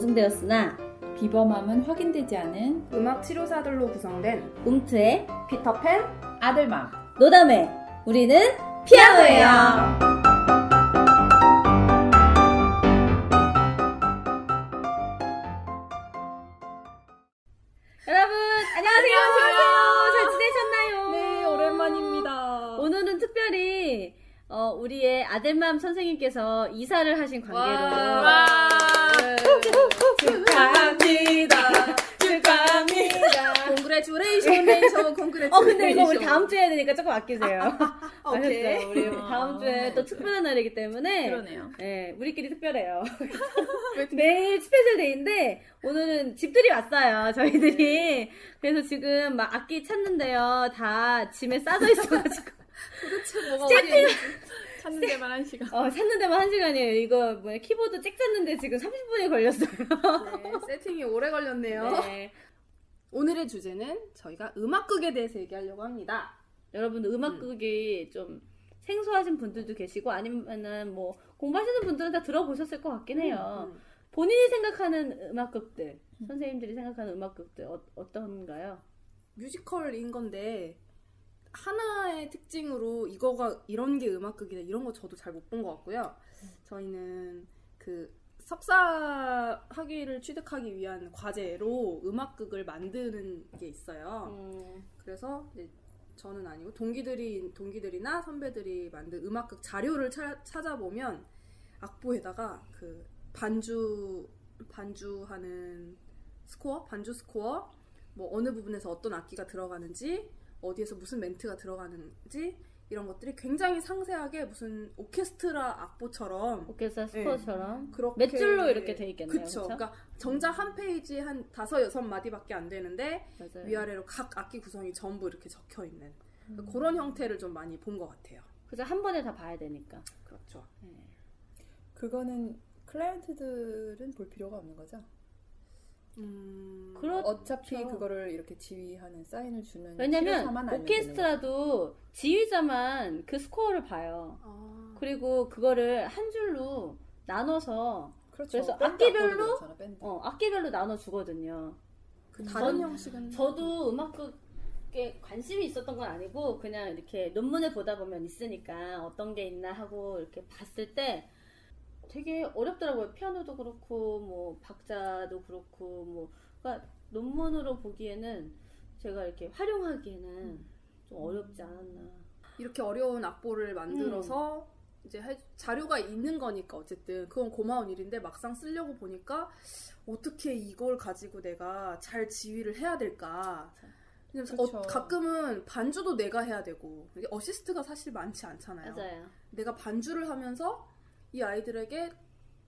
검증되었으나 비범함은 확인되지 않은 음악치료사들로 구성된 움트의 피터팬 아들맘 노담의 우리는 피아노예요. 여러분 안녕하세요. 잘 지내셨나요? 네, 오랜만입니다. 오늘은 특별히 우리의 아들맘 선생님께서 이사를 하신 관계로 축하합니다. 축하합니다. Congratulations. 근데 이거 우리 다음 주에 해야 되니까 조금 아끼세요. 오케이. 우리 다음 주에 또 특별한 날이기 때문에. 그러네요. 네, 우리끼리 특별해요. 매일 스페셜 데이인데 오늘은 집들이 왔어요, 저희들이. 그래서 지금 막 악기 찾는데요, 다 짐에 싸져 있어가지고. 도대체 뭐가 어디에 찾는 데만 1시간. 찾는 데만 1시간이에요. 이거 키보드 잭 찾는데 지금 30분이 걸렸어요. 네, 세팅이 오래 걸렸네요. 네. 오늘의 주제는 저희가 음악극에 대해서 얘기하려고 합니다. 여러분 음악극이 좀 생소하신 분들도 계시고 아니면은 뭐 공부하시는 분들은 다 들어보셨을 것 같긴 해요. 본인이 생각하는 음악극들, 선생님들이 생각하는 음악극들 어떤가요? 뮤지컬인 건데 하나의 특징으로 이거가 이런 게 음악극이다 이런 거 저도 잘 못 본 것 같고요. 저희는 그 석사 학위를 취득하기 위한 과제로 음악극을 만드는 게 있어요. 그래서 이제 저는 아니고 동기들이나 선배들이 만든 음악극 자료를 찾아보면 악보에다가 그 반주하는 스코어, 반주 스코어, 뭐 어느 부분에서 어떤 악기가 들어가는지, 어디에서 무슨 멘트가 들어가는지 이런 것들이 굉장히 상세하게 무슨 오케스트라 악보처럼 오케스트라 스코어처럼 몇 줄로 이렇게 돼 있겠네요. 그쵸? 그러니까 정작 한 페이지 한 5-6마디밖에 안 되는데 맞아요. 위아래로 각 악기 구성이 전부 이렇게 적혀있는 그런 형태를 좀 많이 본 것 같아요. 그래서 한 번에 다 봐야 되니까. 그렇죠. 네. 그거는 클라이언트들은 볼 필요가 없는 거죠? 그렇죠. 어차피 그거를 이렇게 지휘하는 사인을 주는 왜냐면 오케스트라도 지휘자만 그 스코어를 봐요. 그리고 그거를 한 줄로 나눠서 그렇죠. 그래서 악기별로 악기별로 나눠 주거든요. 그 다른 형식은 저도 음악극에 관심이 있었던 건 아니고 그냥 이렇게 논문을 보다 보면 있으니까 어떤 게 있나 하고 이렇게 봤을 때 되게 어렵더라고요. 피아노도 그렇고 뭐 박자도 그렇고 뭐 그러니까 논문으로 보기에는 제가 이렇게 활용하기에는 좀 어렵지 않았나. 이렇게 어려운 악보를 만들어서 이제 자료가 있는 거니까 어쨌든 그건 고마운 일인데 막상 쓰려고 보니까 어떻게 이걸 가지고 내가 잘 지휘를 해야 될까. 가끔은 반주도 내가 해야 되고 어시스트가 사실 많지 않잖아요. 맞아요. 내가 반주를 하면서 이 아이들에게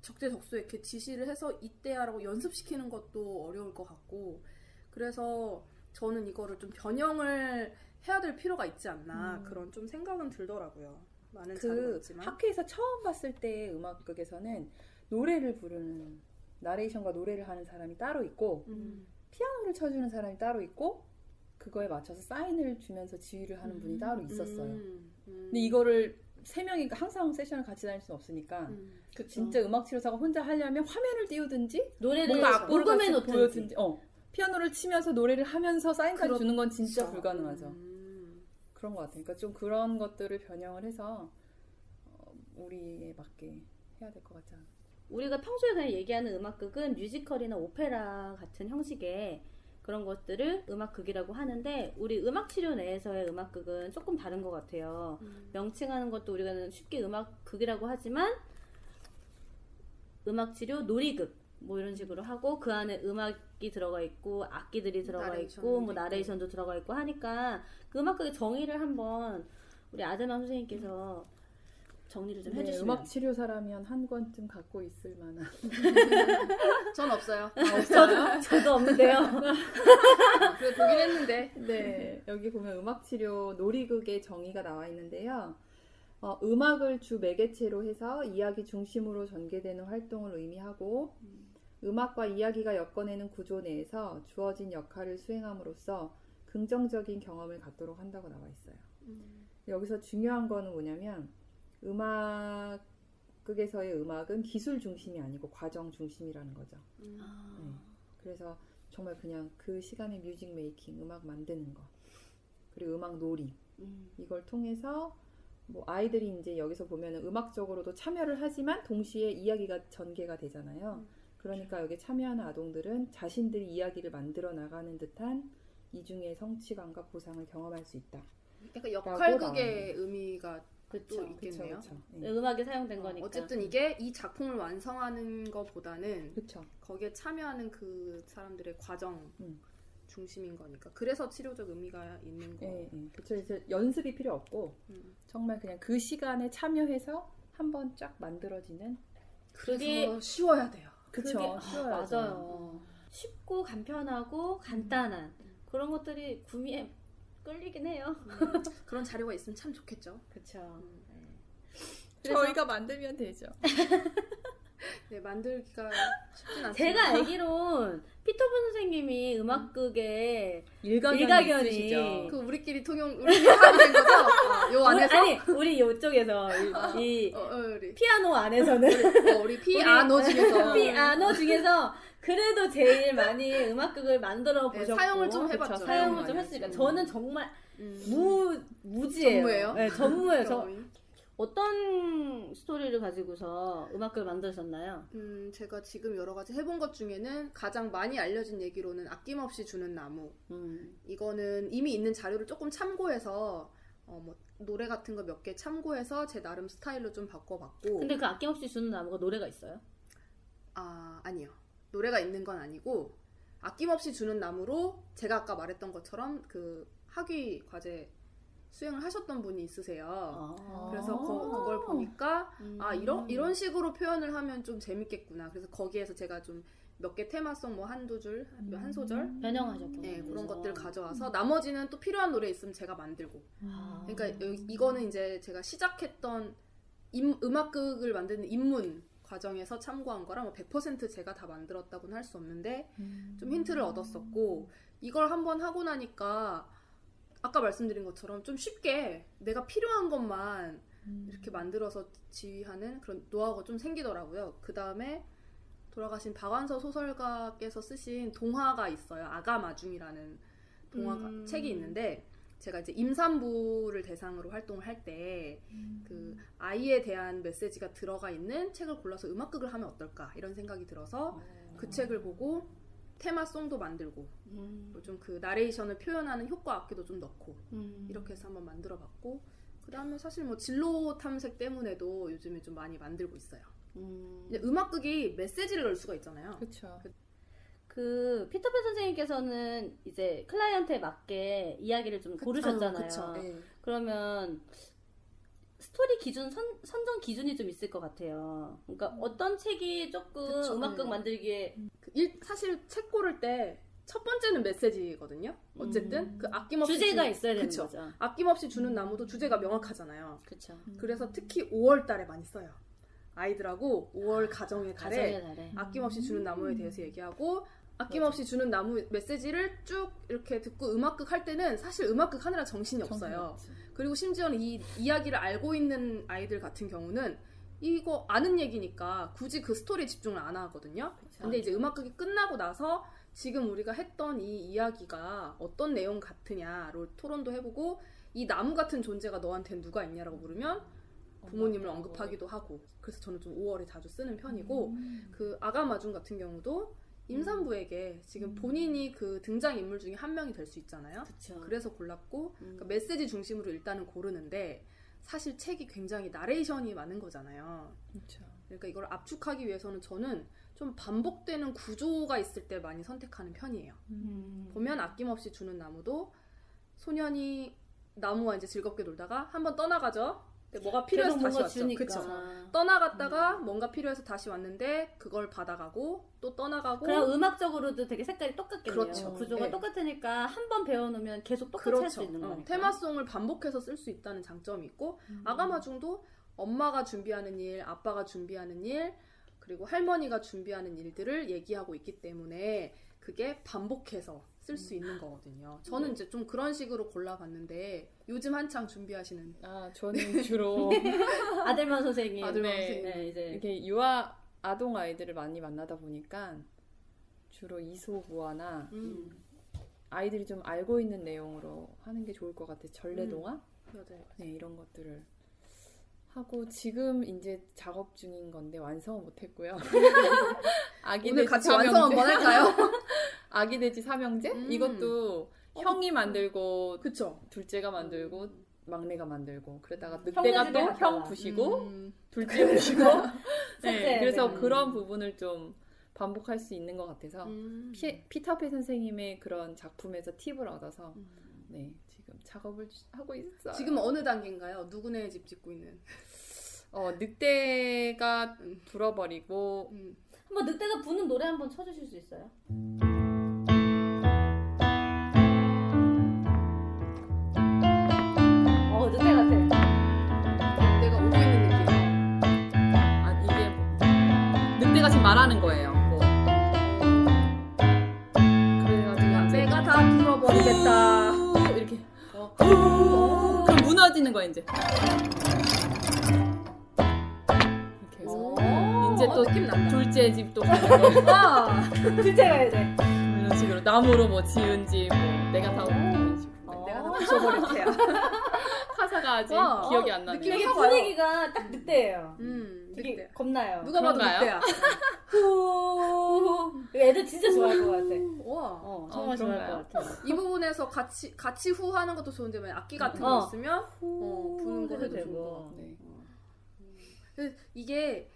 적재적소에 이렇게 지시를 해서 이때야라고 연습시키는 것도 어려울 것 같고 그래서 저는 이거를 좀 변형을 해야 될 필요가 있지 않나 그런 좀 생각은 들더라고요. 많은 그 학회에서 처음 봤을 때 음악극에서는 노래를 부르는 나레이션과 노래를 하는 사람이 따로 있고 피아노를 쳐주는 사람이 따로 있고 그거에 맞춰서 사인을 주면서 지휘를 하는 분이 따로 있었어요. 근데 이거를 3명이 항상 세션을 같이 다닐 수는 없으니까 진짜 음악치료사가 혼자 하려면 화면을 띄우든지 노래를 악보를 같이 보여든지 피아노를 치면서 노래를 하면서 사인까지 주는 건 진짜 불가능하죠. 그런 것 같아요. 그러니까 좀 그런 것들을 변형을 해서 우리에 맞게 해야 될 것 같아요. 우리가 평소에 그냥 얘기하는 음악극은 뮤지컬이나 오페라 같은 형식의 그런 것들을 음악극이라고 하는데 우리 음악치료 내에서의 음악극은 조금 다른 것 같아요. 명칭하는 것도 우리가 쉽게 음악극이라고 하지만 음악치료 놀이극 뭐 이런 식으로 하고 그 안에 음악이 들어가 있고 악기들이 들어가 있고 뭐 나레이션도 들어가 있고 하니까 그 음악극의 정의를 한번 우리 아들맘 선생님께서 정리를 좀 해주시면. 음악치료사라면 한 권쯤 갖고 있을 만한. 전 없어요. 저도 없는데요. 그래 보긴 했는데. 네, 여기 보면 음악치료 놀이극의 정의가 나와 있는데요. 음악을 주 매개체로 해서 이야기 중심으로 전개되는 활동을 의미하고 음악과 이야기가 엮어내는 구조 내에서 주어진 역할을 수행함으로써 긍정적인 경험을 갖도록 한다고 나와 있어요. 여기서 중요한 거는 뭐냐면 음악 북극에서의 음악은 기술 중심이 아니고 과정 중심이라는 거죠. 네. 그래서 정말 그냥 그 시간의 뮤직 메이킹, 음악 만드는 거, 그리고 음악 놀이, 이걸 통해서 뭐 아이들이 이제 여기서 보면 음악적으로도 참여를 하지만 동시에 이야기가 전개가 되잖아요. 그러니까 여기 참여하는 아동들은 자신들이 이야기를 만들어 나가는 듯한 이중의 성취감과 보상을 경험할 수 있다. 약간 역할극의 의미가 또 있겠네요. 그쵸, 그쵸. 네. 음악이 사용된 거니까. 어쨌든 이게 이 작품을 완성하는 것보다는 그쵸. 거기에 참여하는 그 사람들의 과정 중심인 거니까. 그래서 치료적 의미가 있는 거예요. 네, 네. 그쵸. 이제 연습이 필요 없고 정말 그냥 그 시간에 참여해서 한번 쫙 만들어지는. 그래서 쉬워야 돼요. 그쵸. 쉬워야죠. 맞아요. 쉽고 간편하고 간단한 그런 것들이 구미에 끌리긴 해요. 그런 자료가 있으면 참 좋겠죠. 그렇죠. 네. 저희가 만들면 되죠. 네, 만들기가 쉽진 않습니다. 제가 알기론 피터분 선생님이 음악극에 일가견이 있으시죠. 그 우리끼리 우리끼리 하게 된 거죠? 아, 요 안에서? 아니, 우리 요쪽에서 우리. 피아노 안에서는 우리 피아노 중에서 그래도 제일 많이 음악극을 만들어 보셨고, 네, 사용을 좀 해봤죠. 그쵸, 사용을 좀 했으니까 저는 정말 무지예요. 전무예요? 네, 전무예요. 어떤 스토리를 가지고서 음악을 만드셨나요? 제가 지금 여러 가지 해본 것 중에는 가장 많이 알려진 얘기로는 아낌없이 주는 나무. 이거는 이미 있는 자료를 조금 참고해서 뭐 노래 같은 거 몇 개 참고해서 제 나름 스타일로 좀 바꿔봤고. 근데 그 아낌없이 주는 나무가 노래가 있어요? 아, 아니요. 노래가 있는 건 아니고 아낌없이 주는 나무로 제가 아까 말했던 것처럼 그 학위 과제 수행을 하셨던 분이 있으세요. 아~ 그래서 그걸 보니까 아, 이런 식으로 표현을 하면 좀 재밌겠구나. 그래서 거기에서 제가 좀 몇 개 테마송 뭐 한두 줄, 한 소절 변형하셨구나. 네, 그런 것들 가져와서 나머지는 또 필요한 노래 있으면 제가 만들고. 아~ 그러니까 이거는 이제 제가 시작했던 음악극을 만드는 입문 과정에서 참고한 거라 뭐 100% 제가 다 만들었다고는 할 수 없는데 좀 힌트를 얻었었고, 이걸 한번 하고 나니까 아까 말씀드린 것처럼 좀 쉽게 내가 필요한 것만 이렇게 만들어서 지휘하는 그런 노하우가 좀 생기더라고요. 그 다음에 돌아가신 박완서 소설가께서 쓰신 동화가 있어요. 아가마중이라는 동화가 책이 있는데, 제가 이제 임산부를 대상으로 활동을 할 때 그 아이에 대한 메시지가 들어가 있는 책을 골라서 음악극을 하면 어떨까 이런 생각이 들어서 그 책을 보고 테마송도 만들고 좀 그 나레이션을 표현하는 효과 악기도 좀 넣고 이렇게 해서 한번 만들어봤고, 그 다음에 사실 뭐 진로 탐색 때문에도 요즘에 좀 많이 만들고 있어요. 음악극이 메시지를 넣을 수가 있잖아요. 그렇죠. 그 피터팬 선생님께서는 이제 클라이언트에 맞게 이야기를 좀 고르셨잖아요. 그쵸, 네. 그러면 스토리 기준, 선정 기준이 좀 있을 것 같아요. 그러니까 어떤 책이 조금 그쵸, 음악극 네. 만들기에 사실 책 고를 때 첫 번째는 메시지거든요. 어쨌든 그 아낌없이 주제가 있어야 되는 그쵸. 거죠. 아낌없이 주는 나무도 주제가 명확하잖아요. 그쵸. 그래서 특히 5월 달에 많이 써요. 아이들하고 5월 가정의 달에 아낌없이 주는 나무에 대해서 얘기하고, 아낌없이 주는 나무 메시지를 쭉 이렇게 듣고, 음악극 할 때는 사실 음악극 하느라 정신이 없어요. 그리고 심지어는 이 이야기를 알고 있는 아이들 같은 경우는 이거 아는 얘기니까 굳이 그 스토리에 집중을 안 하거든요. 그쵸. 근데 이제 음악극이 끝나고 나서 지금 우리가 했던 이 이야기가 어떤 내용 같으냐로 토론도 해보고, 이 나무 같은 존재가 너한테는 누가 있냐라고 물으면 부모님을 언급하기도 하고. 그래서 저는 좀 5월에 자주 쓰는 편이고, 그 아가마중 같은 경우도 임산부에게 지금 본인이 그 등장인물 중에 한 명이 될 수 있잖아요. 그쵸. 그래서 골랐고 그러니까 메시지 중심으로 일단은 고르는데, 사실 책이 굉장히 나레이션이 많은 거잖아요. 그쵸. 그러니까 이걸 압축하기 위해서는 저는 좀 반복되는 구조가 있을 때 많이 선택하는 편이에요. 보면 아낌없이 주는 나무도 소년이 나무와 이제 즐겁게 놀다가 한번 떠나가죠. 뭐가 필요해서 다시 왔죠. 그쵸. 떠나갔다가 뭔가 필요해서 다시 왔는데 그걸 받아가고 또 떠나가고. 그럼 음악적으로도 되게 색깔이 똑같겠네요. 그렇죠. 구조가 네. 똑같으니까 한번 배워놓으면 계속 똑같이 그렇죠. 할 수 있는 거니까. 테마송을 반복해서 쓸 수 있다는 장점이 있고, 아가마중도 엄마가 준비하는 일, 아빠가 준비하는 일, 그리고 할머니가 준비하는 일들을 얘기하고 있기 때문에 그게 반복해서 쓸 수 있는 거거든요. 저는 이제 좀 그런 식으로 골라봤는데 요즘 한창 준비하시는. 아, 저는 네. 주로 아들만 선생님. 아들만 네. 선생님. 네, 이제 이렇게 유아 아동 아이들을 많이 만나다 보니까 주로 이소부화나 아이들이 좀 알고 있는 내용으로 하는 게 좋을 것 같아요. 전래동화? 맞아요. 네, 이런 것들을 하고 지금 이제 작업 중인 건데 완성은 못했고요. 오늘 같이 완성 한번 할까요? 아기 돼지 삼형제? 이것도 형이 만들고 그쵸. 둘째가 만들고 막내가 만들고 그러다가 늑대가 또 형 부시고 둘째 부시고 네, 그래서 그런 부분을 좀 반복할 수 있는 것 같아서 피터팬 선생님의 그런 작품에서 팁을 얻어서 네 지금 작업을 하고 있어요. 지금 어느 단계인가요? 누구네 집 짓고 있는? 늑대가 불어버리고 한번 늑대가 부는 노래 한번 쳐주실 수 있어요? 늑대 같아. 늑대가 오고 있는 느낌. 아 이게 뭐. 늑대가 지금 말하는 거예요. 내가 다 풀어버리겠다 이렇게 그럼 무너지는 거야 이제 이렇게 해서 이제 또 둘째 집 또 가는 거야 둘째 가야 돼 이런 식으로 나무로 뭐 지은 집 뭐 내가 다 내가 다 부셔버릴 테야 가사가 아직 기억이 안 나네 이게 분위기가 딱 늑대예요 되게 늑대. 겁나요 누가 봐도 늑대야 애들 진짜 좋아할 것 같아. 와, 정말 좋아할 것 같아. 이 부분에서 같이 후 하는 것도 좋은데 만약 악기 같은 거 있으면 부는 것도 좋은 것 같아. 네. 이게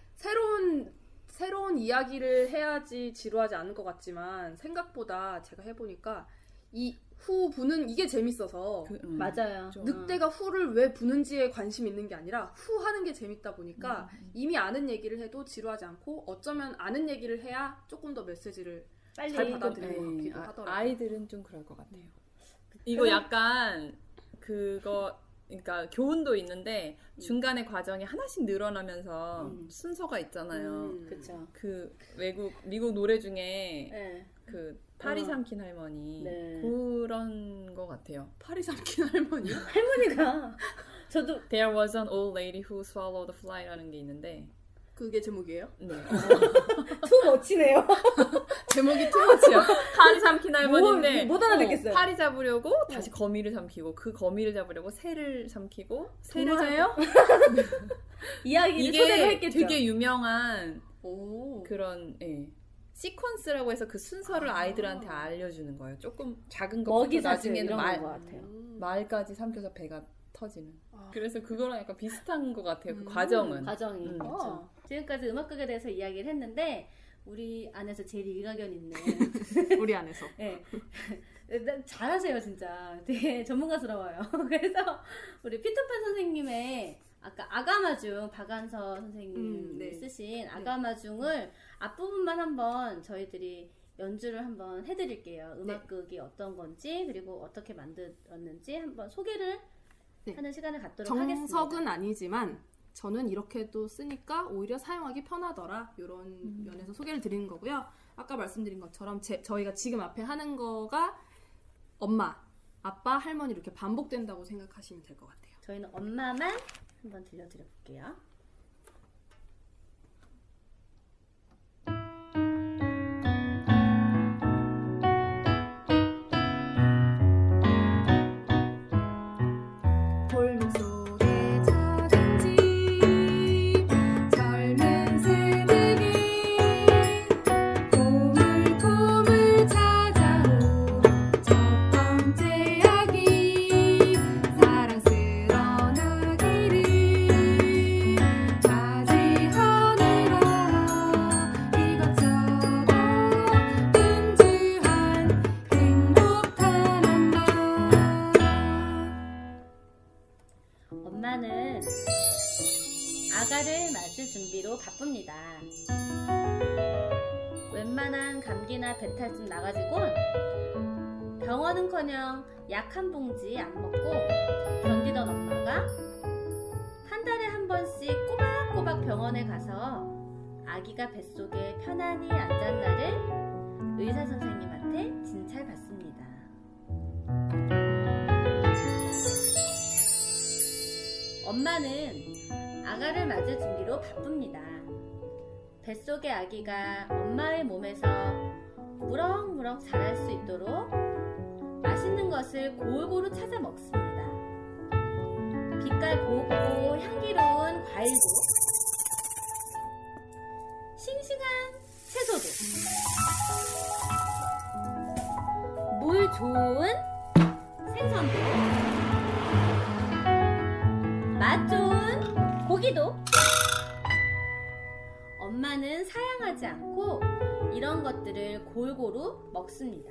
새로운 이야기를 해야지 지루하지 않을 것 같지만 생각보다 제가 해보니까 이 후 부는 이게 재밌어서 맞아요. 늑대가 후를 왜 부는지에 관심 있는 게 아니라 후 하는 게 재밌다 보니까 이미 아는 얘기를 해도 지루하지 않고 어쩌면 아는 얘기를 해야 조금 더 메시지를 빨리 잘 받아들이는 것 같기도 하더라고요. 아이들은 좀 그럴 것 같네요. 이거 약간 그거 그러니까 교훈도 있는데 중간에 과정이 하나씩 늘어나면서 순서가 있잖아요. 그쵸. 그 미국 노래 중에 네. 그 파리 삼킨 할머니 네. 그런 거 같아요. 파리 삼킨 할머니? 할머니가 저도 There was an old lady who swallowed a fly라는 게 있는데 그게 제목이에요? 네. 투머치네요. 제목이 투머치야. 파리 삼킨 할머니인데 못 알아듣겠어요. 파리 잡으려고 다시 거미를 삼키고 그 거미를 잡으려고 새를 삼키고 새를 잡아요? 이야기를 소개를 했겠죠. 되게 유명한 그런 예. 시퀀스라고 해서 그 순서를 아이들한테 알려주는 거예요. 조금 작은 것부터 나중에는 말까지 삼켜서 배가 터지는. 그래서 그거랑 약간 비슷한 것 같아요. 그 과정은. 과정이. 그렇죠. 지금까지 음악극에 대해서 이야기를 했는데 우리 안에서 제일 일가견 있는. 우리 안에서. 네. 잘하세요 진짜. 되게 전문가스러워요. 그래서 우리 피터팬 선생님의 아까 아가마중 박완서 선생님이 네. 쓰신 아가마중을 앞부분만 한번 저희들이 연주를 한번 해드릴게요. 음악극이 어떤 건지 그리고 어떻게 만들었는지 한번 소개를 하는 시간을 갖도록 하겠습니다. 정석은 아니지만 저는 이렇게도 쓰니까 오히려 사용하기 편하더라 이런 면에서 소개를 드리는 거고요. 아까 말씀드린 것처럼 저희가 지금 앞에 하는 거가 엄마, 아빠, 할머니 이렇게 반복된다고 생각하시면 될 것 같아요. 저희는 엄마만 한번 들려드려 볼게요. 배탈쯤 나가지곤 병원은커녕 약 한 봉지 안 먹고 견디던 엄마가 한 달에 한 번씩 꼬박꼬박 병원에 가서 아기가 뱃속에 편안히 앉았나를 의사 선생님한테 진찰받습니다. 엄마는 아가를 맞을 준비로 바쁩니다. 뱃속의 아기가 엄마의 몸에서 무럭무럭 자랄 수 있도록 맛있는 것을 골고루 찾아 먹습니다. 빛깔 고우고 향기로운 과일도, 싱싱한 채소도, 물 좋은 생선도, 맛 좋은 고기도 엄마는 사양하지 않고 이런 것들을 골고루 먹습니다.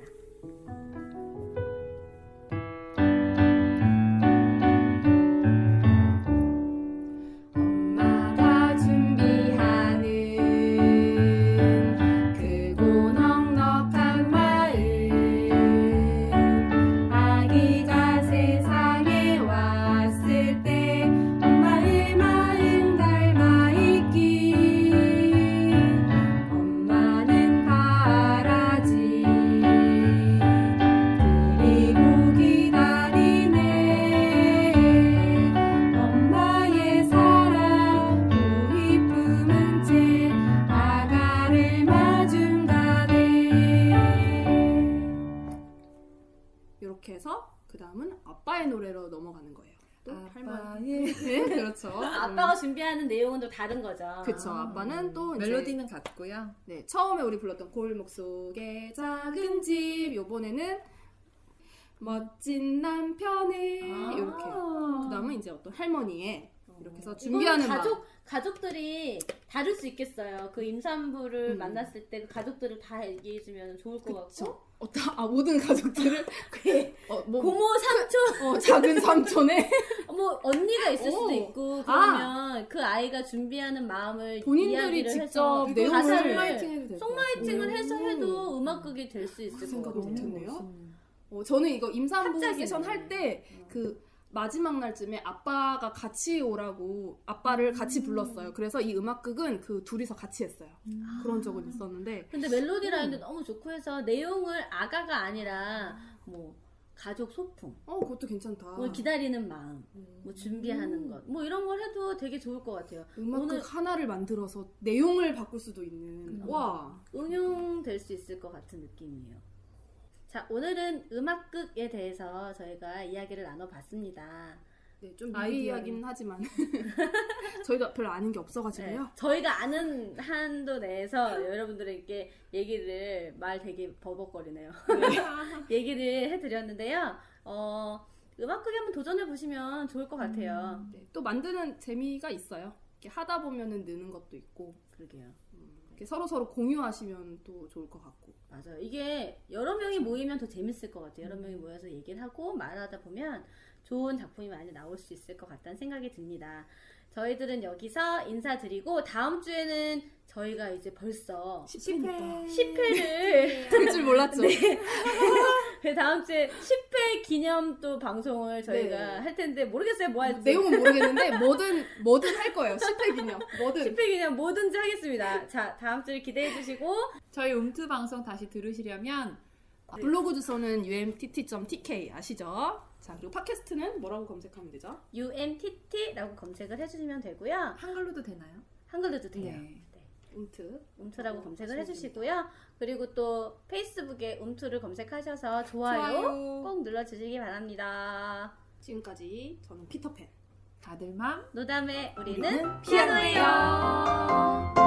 이렇게 해서 그 다음은 아빠의 노래로 넘어가는 거예요. 또 할머니. 네, 그렇죠. 아빠가 준비하는 내용은 또 다른 거죠. 그렇죠. 아빠는 또 이제 멜로디는 같고요. 네, 처음에 우리 불렀던 골목 속의 작은 집, 요번에는 멋진 남편의 이렇게. 그 다음은 이제 어떤 할머니의 이렇게 해서 준비하는 가족들이 다를 수 있겠어요. 그 임산부를 만났을 때 그 가족들을 다 얘기해주면 좋을 것 같고. 모든 가족들을 고모 삼촌, 작은 삼촌에 뭐 언니가 있을 수도 있고. 그러면 그 아이가 준비하는 마음을 본인들이 직접 내용을 송라이팅을 해서 해도 음악극이 될 수 있을 것 같아요. 저는 이거 임산부 세션 할 때 그 마지막 날쯤에 아빠가 같이 오라고 아빠를 같이 불렀어요. 그래서 이 음악극은 그 둘이서 같이 했어요. 그런 적은 있었는데, 근데 멜로디 라인도 너무 좋고 해서 내용을 아가가 아니라 뭐 가족 소풍, 그것도 괜찮다. 뭐 기다리는 마음, 뭐 준비하는 것, 뭐 이런 걸 해도 되게 좋을 것 같아요. 음악극 하나를 만들어서 내용을 바꿀 수도 있는, 와, 응용될 수 있을 것 같은 느낌이에요. 자, 오늘은 음악극에 대해서 저희가 이야기를 나눠봤습니다. 네, 좀 아이 이야기는 하지만 저희가 별로 아는 게 없어가지고요. 네, 저희가 아는 한도 내에서 여러분들에게 얘기를, 말 되게 버벅거리네요. 얘기를 해드렸는데요. 음악극에 한번 도전해보시면 좋을 것 같아요. 네, 또 만드는 재미가 있어요. 이렇게 하다 보면은 느는 것도 있고. 그러게요. 서로서로 공유하시면 또 좋을 것 같고. 맞아요. 이게 여러 명이 모이면 더 재밌을 것 같아요. 여러 명이 모여서 얘기를 하고 말하다 보면 좋은 작품이 많이 나올 수 있을 것 같다는 생각이 듭니다. 저희들은 여기서 인사드리고, 다음 주에는 저희가 이제 벌써 10회를 될 줄 몰랐죠. 네. 다음 주에 10회 기념 또 방송을 저희가 할 텐데 모르겠어요. 뭐 할지. 내용은 모르겠는데 뭐든 할 거예요. 10회 기념. 10회 기념 뭐든지 하겠습니다. 자, 다음 주를 기대해 주시고, 저희 음트 방송 다시 들으시려면 블로그 주소는 umtt.tk 아시죠? 자, 그리고 팟캐스트는 뭐라고 검색하면 되죠? umtt라고 검색을 해주시면 되고요. 한글로도 되나요? 한글로도 돼요. 네. 음트라고 검색을 해주시고요. 그리고 또 페이스북에 음트를 검색하셔서 좋아요 꼭 눌러주시기 바랍니다. 지금까지 저는 피터팬, 다들맘, 노담의 우리는 피아노예요.